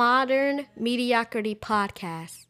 Modern Mediocrity Podcast.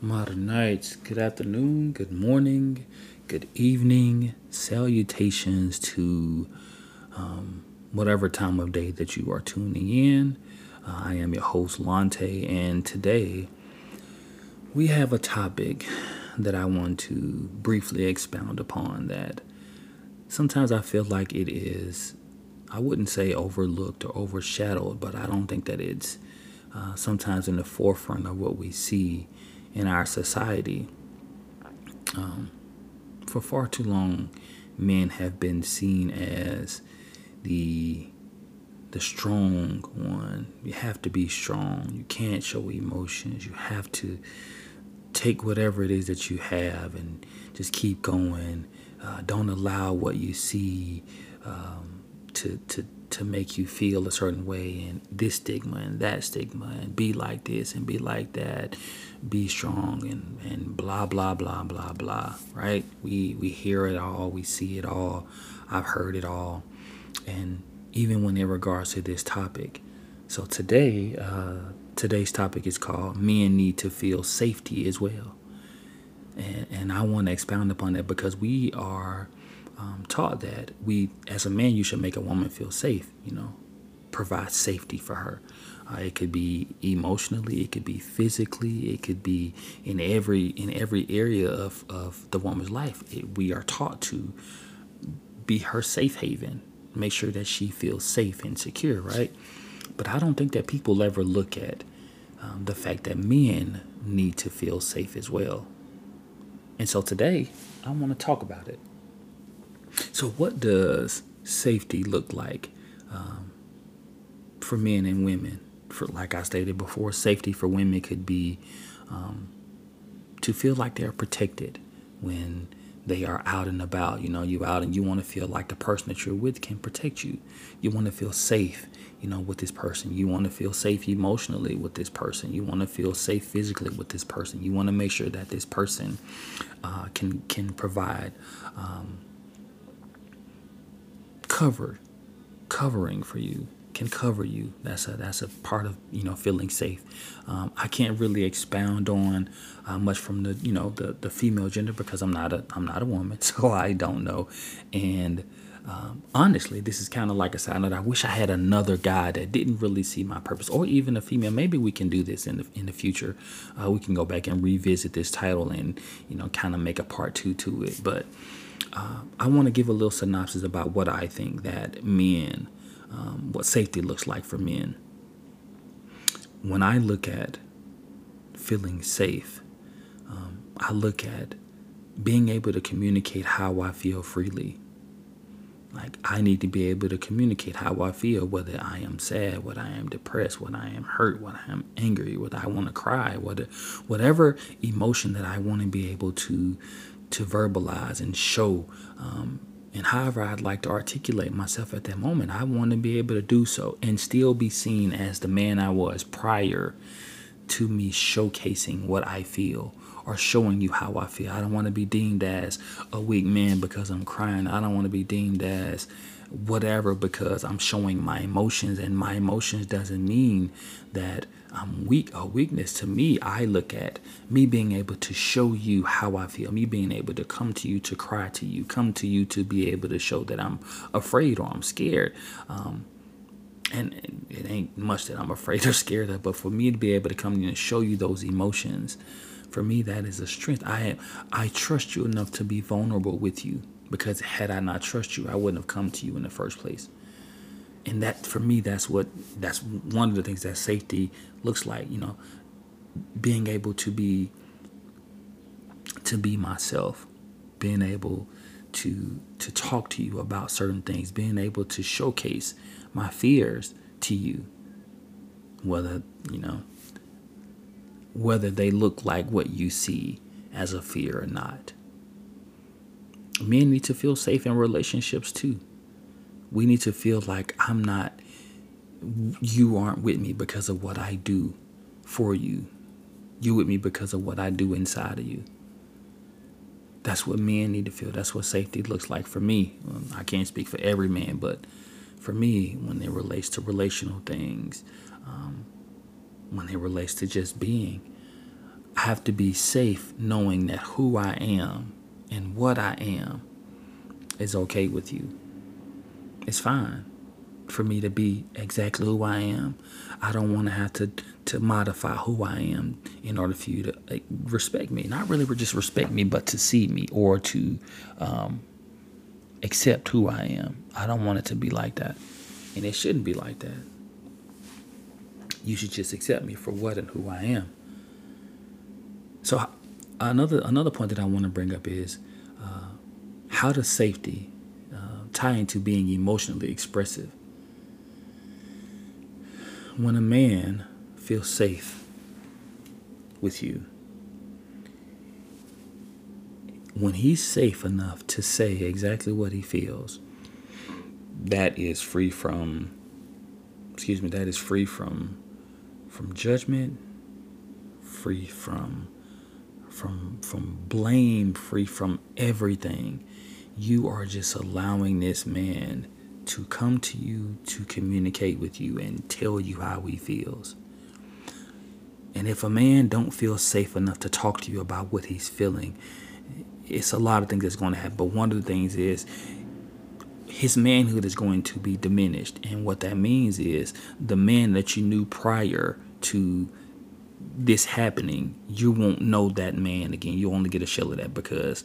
Modern nights, good afternoon, good morning, good evening, salutations to whatever time of day that you are tuning in. I am your host, Lante, and today we have a topic that I want to briefly expound upon that sometimes I feel like it is, I wouldn't say overlooked or overshadowed, but I don't think that it's sometimes in the forefront of what we see in our society. For far too long, men have been seen as the strong one. You have to be strong. You can't show emotions. You have to take whatever it is that you have and just keep going. Don't allow what you see to make you feel a certain way, and this stigma and that stigma, and be like this and be like that, be strong and blah, blah, blah, blah, blah, right? We hear it all, we see it all, I've heard it all, and even when in regards to this topic. So today, today's topic is called Men Need to Feel Safety as Well. And I want to expound upon that because we are taught that we, as a man, you should make a woman feel safe, provide safety for her. It could be emotionally, it could be physically, it could be in every area of the woman's life. We are taught to be her safe haven, make sure that she feels safe and secure, right? But I don't think that people ever look at the fact that men need to feel safe as well. And so today, I want to talk about it. So what does safety look like for men and women? For, like I stated before, safety for women could be to feel like they're protected when they are out and about. You're out and you want to feel like the person that you're with can protect you. You want to feel safe, with this person. You want to feel safe emotionally with this person. You want to feel safe physically with this person. You want to make sure that this person can provide covering for you, can cover you. That's a part of feeling safe. I can't really expound on much from the the female gender because I'm not a woman, so I don't know. And honestly, this is kind of like a side note. I wish I had another guy that didn't really see my purpose, or even a female. Maybe we can do this in the future. We can go back and revisit this title and kind of make a part 2 to it, but. I want to give a little synopsis about what I think that men, what safety looks like for men. When I look at feeling safe, I look at being able to communicate how I feel freely. Like, I need to be able to communicate how I feel, whether I am sad, whether I am depressed, whether I am hurt, whether I am angry, whether I want to cry, whatever emotion that I want to be able to verbalize and show, and however I'd like to articulate myself at that moment. I want to be able to do so and still be seen as the man I was prior to me showcasing what I feel or showing you how I feel. I don't want to be deemed as a weak man because I'm crying. I don't want to be deemed as whatever because I'm showing my emotions, and my emotions doesn't mean that I'm weak or weakness. To me, I look at me being able to show you how I feel, me being able to come to you, to cry to you, come to you to be able to show that I'm afraid or I'm scared. And it ain't much that I'm afraid or scared of, but for me to be able to come to you and show you those emotions, for me, that is a strength. I trust you enough to be vulnerable with you, because had I not trust you, I wouldn't have come to you in the first place. And that, for me, that's one of the things that safety looks like, being able to be to be myself, being able to talk to you about certain things, being able to showcase my fears to you, whether they look like what you see as a fear or not. Men need to feel safe in relationships too. We need to feel like you aren't with me because of what I do for you. You're with me because of what I do inside of you. That's what men need to feel. That's what safety looks like for me. I can't speak for every man, but for me, when it relates to relational things, when it relates to just being, I have to be safe knowing that who I am and what I am is okay with you. It's fine for me to be exactly who I am. I don't want to have to modify who I am in order for you to respect me. Not really just respect me, but to see me or to accept who I am. I don't want it to be like that. And it shouldn't be like that. You should just accept me for what and who I am. So another point that I want to bring up is how does safety tie into being emotionally expressive? When a man feels safe with you, when he's safe enough to say exactly what he feels, that is free from judgment, free from blame, free from everything. You are just allowing this man to come to you, to communicate with you and tell you how he feels. And if a man don't feel safe enough to talk to you about what he's feeling, it's a lot of things that's going to happen. But one of the things is his manhood is going to be diminished. And what that means is the man that you knew prior to this happening, you won't know that man again. You only get a shell of that, because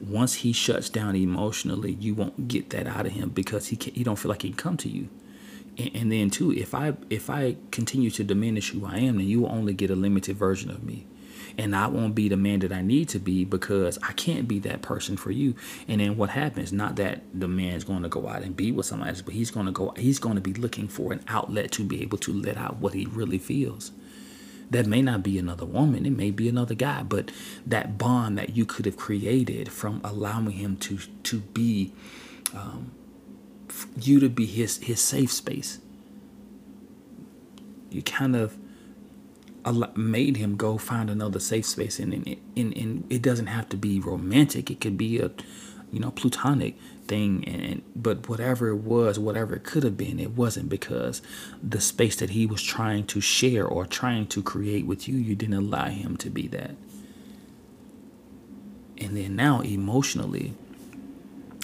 once he shuts down emotionally, you won't get that out of him, because he don't feel like he can come to you. And then too, if I continue to diminish who I am, then you will only get a limited version of me, and I won't be the man that I need to be, because I can't be that person for you. And then what happens? Not that the man's going to go out and be with somebody else, but he's going to be looking for an outlet to be able to let out what he really feels. That may not be another woman. It may be another guy. But that bond that you could have created from allowing him to be, you to be his safe space, you kind of made him go find another safe space. And it doesn't have to be romantic. It could be a, platonic thing. But whatever it was, whatever it could have been, it wasn't, because the space that he was trying to share or trying to create with you, you didn't allow him to be that. And then now emotionally,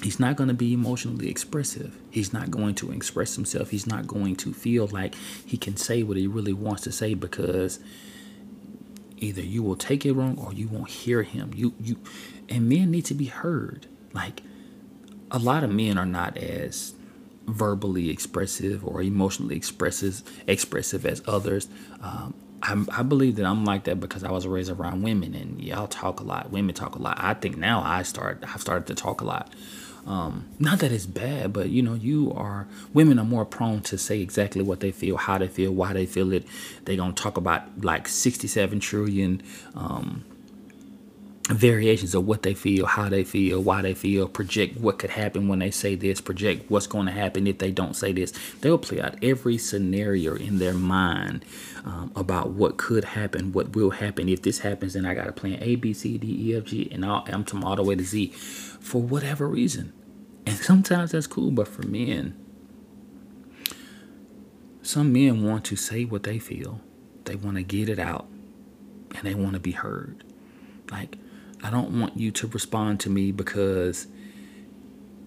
he's not going to be emotionally expressive. He's not going to express himself. He's not going to feel like he can say what he really wants to say, because either you will take it wrong or you won't hear him. You and men need to be heard. Like, a lot of men are not as verbally expressive or emotionally expressive as others. I believe that I'm like that because I was raised around women, and y'all talk a lot. Women talk a lot. I think now I've started to talk a lot. Not that it's bad, but women are more prone to say exactly what they feel, how they feel, why they feel it. They're going to talk about like 67 trillion, variations of what they feel, how they feel, why they feel, project what could happen when they say this, project what's going to happen if they don't say this. They'll play out every scenario in their mind about what could happen, what will happen. If this happens, then I got to plan A, B, C, D, E, F, G, and all the way to Z, for whatever reason. And sometimes that's cool, but for men, some men want to say what they feel. They want to get it out, and they want to be heard. Like, I don't want you to respond to me because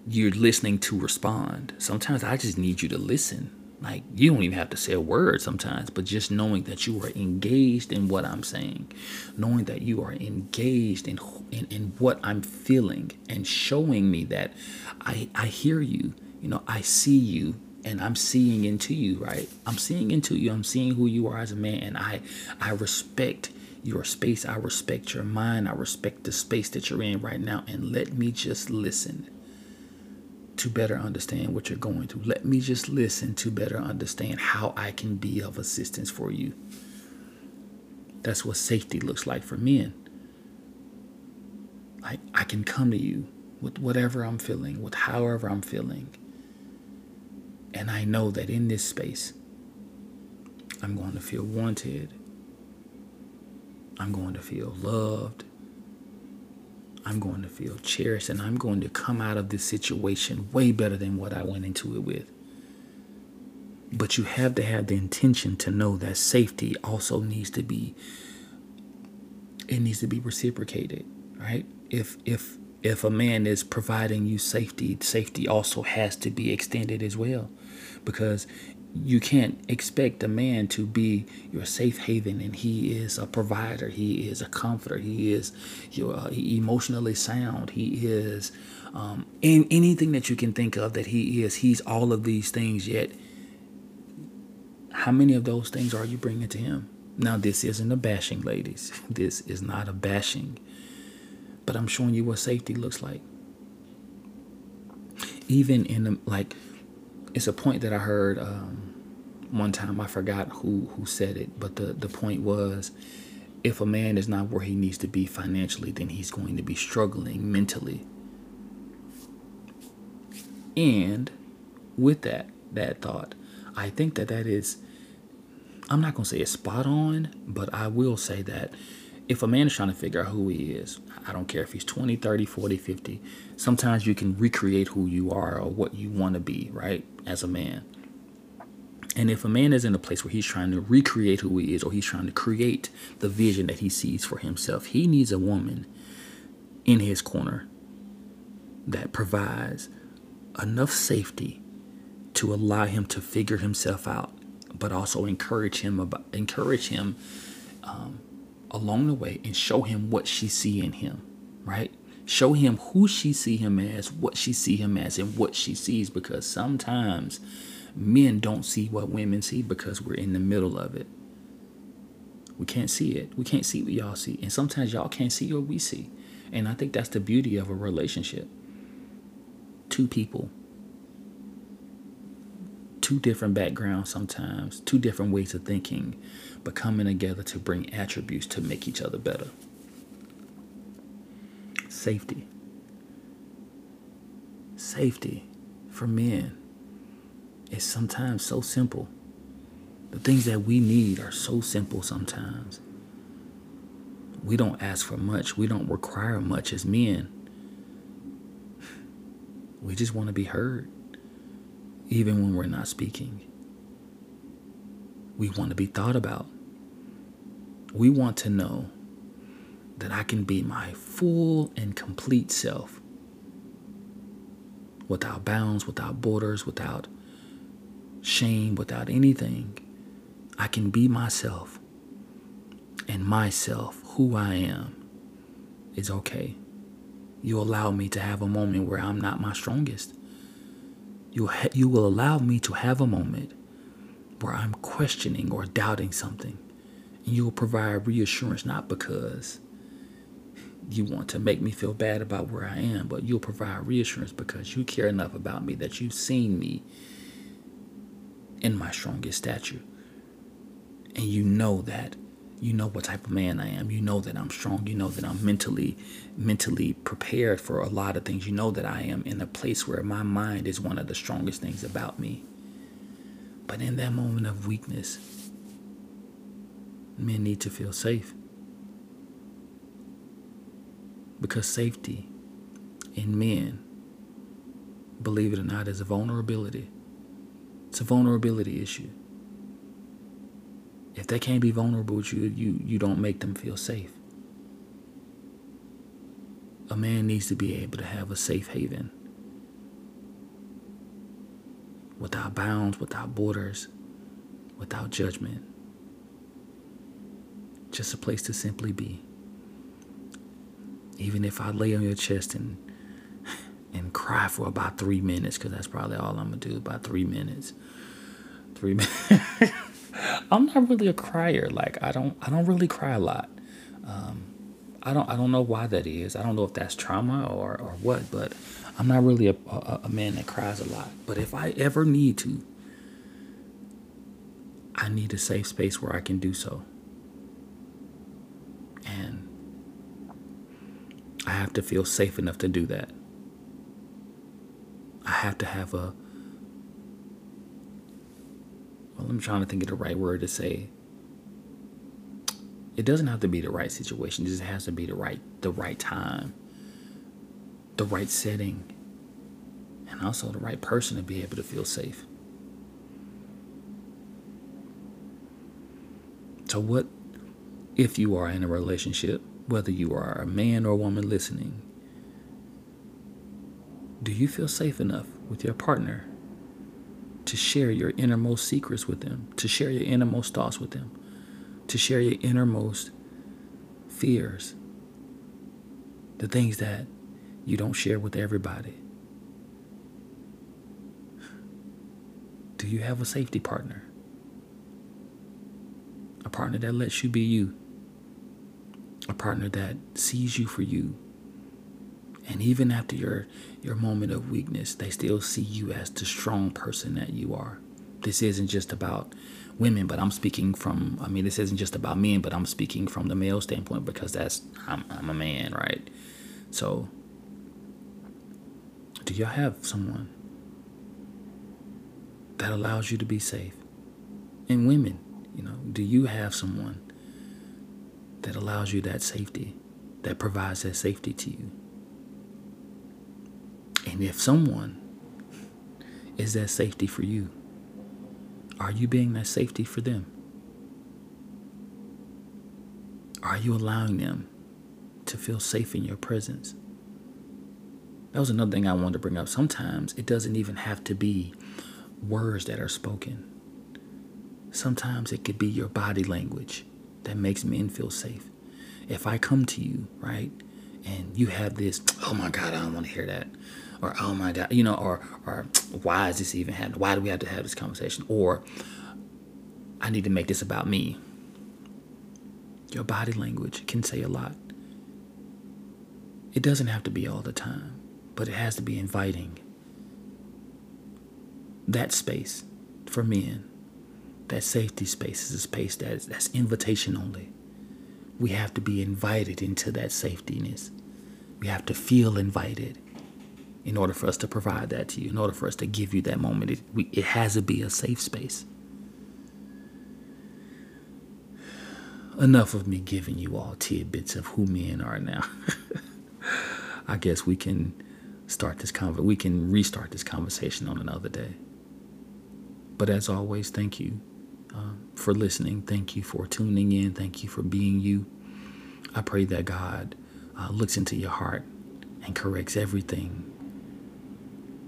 you're listening to respond. Sometimes I just need you to listen. Like, you don't even have to say a word sometimes, but just knowing that you are engaged in what I'm saying, knowing that you are engaged in what I'm feeling, and showing me that I hear you, I see you, and I'm seeing into you, right? I'm seeing into you. I'm seeing who you are as a man, and I respect your space. I respect your mind. I respect the space that you're in right now. And let me just listen to better understand what you're going through. Let me just listen to better understand how I can be of assistance for you. That's what safety looks like for men. Like, I can come to you with whatever I'm feeling, with however I'm feeling. And I know that in this space, I'm going to feel wanted. I'm going to feel loved. I'm going to feel cherished. And I'm going to come out of this situation way better than what I went into it with. But you have to have the intention to know that safety also needs to be, it needs to be reciprocated, right? If a man is providing you safety, safety also has to be extended as well, because you can't expect a man to be your safe haven and he is a provider, he is a comforter, he is emotionally sound, he is in anything that you can think of that he is, he's all of these things, yet how many of those things are you bringing to him? Now, this isn't a bashing, ladies. This is not a bashing, but I'm showing you what safety looks like. Even in the, like, it's a point that I heard one time. I forgot who said it, but the point was, if a man is not where he needs to be financially, then he's going to be struggling mentally. And with that thought, I think that is, I'm not going to say it's spot on, but I will say that if a man is trying to figure out who he is, I don't care if he's 20, 30, 40, 50, sometimes you can recreate who you are or what you want to be, right, as a man. And if a man is in a place where he's trying to recreate who he is, or he's trying to create the vision that he sees for himself, he needs a woman in his corner that provides enough safety to allow him to figure himself out, but also encourage him along the way, and show him what she see in him, right? Show him who she see him as, what she see him as, and what she sees, because sometimes men don't see what women see because we're in the middle of it. We can't see it. We can't see what y'all see, and sometimes y'all can't see what we see. And I think that's the beauty of a relationship. Two people, two different backgrounds, sometimes two different ways of thinking, but coming together to bring attributes to make each other better. Safety for men is sometimes so simple. The things that we need are so simple sometimes. We don't ask for much. We don't require much as men. We just want to be heard. Even when we're not speaking, we want to be thought about. We want to know that I can be my full and complete self without bounds, without borders, without shame, without anything. I can be myself, and myself, who I am, is okay. You allow me to have a moment where I'm not my strongest. You will allow me to have a moment where I'm questioning or doubting something. And you will provide reassurance, not because you want to make me feel bad about where I am, but you'll provide reassurance because you care enough about me that you've seen me in my strongest stature. And you know that. You know what type of man I am. You know that I'm strong. You know that I'm mentally prepared for a lot of things. You know that I am in a place where my mind is one of the strongest things about me. But in that moment of weakness, men need to feel safe. Because safety in men, believe it or not, is a vulnerability. It's a vulnerability issue. If they can't be vulnerable with you, you don't make them feel safe. A man needs to be able to have a safe haven. Without bounds, without borders, without judgment. Just a place to simply be. Even if I lay on your chest and cry for about 3 minutes, because that's probably all I'm going to do, about 3 minutes. 3 minutes. I'm not really a crier. Like, I don't really cry a lot. I don't know why that is. I don't know if that's trauma or what, but I'm not really a man that cries a lot. But if I ever need to, I need a safe space where I can do so. And I have to feel safe enough to do that. I have to have a, well, I'm trying to think of the right word to say. It doesn't have to be the right situation. It just has to be the right time, the right setting, and also the right person to be able to feel safe. So what if you are in a relationship, whether you are a man or a woman listening, do you feel safe enough with your partner to share your innermost secrets with them, to share your innermost thoughts with them, to share your innermost fears, the things that you don't share with everybody? Do you have a safety partner? A partner that lets you be you. A partner that sees you for you. And even after your moment of weakness, they still see you as the strong person that you are. This isn't just about women, but this isn't just about men, but I'm speaking from the male standpoint because I'm a man, right? So, do y'all have someone that allows you to be safe? And women, do you have someone that allows you that safety, that provides that safety to you? And if someone is that safety for you, are you being that safety for them? Are you allowing them to feel safe in your presence? That was another thing I wanted to bring up. Sometimes it doesn't even have to be words that are spoken. Sometimes it could be your body language that makes men feel safe. If I come to you, right, and you have this, oh my God, I don't want to hear that. Or, oh my God, or why is this even happening? Why do we have to have this conversation? Or, I need to make this about me. Your body language can say a lot. It doesn't have to be all the time, but it has to be inviting. That space for men, that safety space, is a space that's invitation only. We have to be invited into that safetiness. We have to feel invited in order for us to provide that to you, in order for us to give you that moment. It has to be a safe space. Enough of me giving you all tidbits of who men are now. I guess we can restart this conversation on another day. But as always, thank you for listening. Thank you for tuning in. Thank you for being you. I pray that God looks into your heart and corrects everything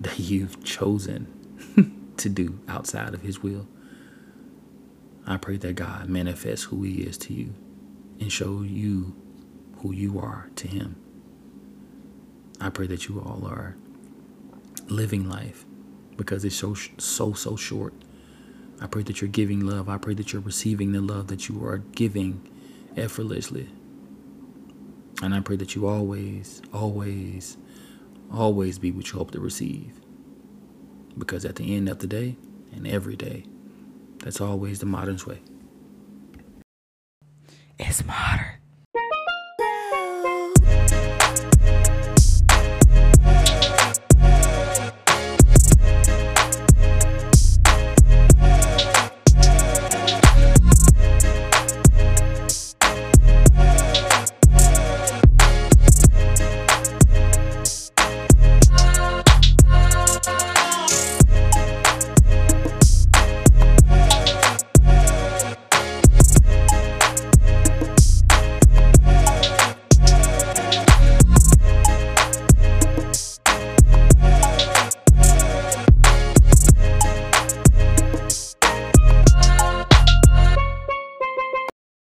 that you've chosen to do outside of His will. I pray that God manifests who He is to you and show you who you are to Him. I pray that you all are living life because it's so short. I pray that you're giving love. I pray that you're receiving the love that you are giving effortlessly. And I pray that you always, always, always be what you hope to receive. Because at the end of the day and every day, that's always the modern's way. It's modern.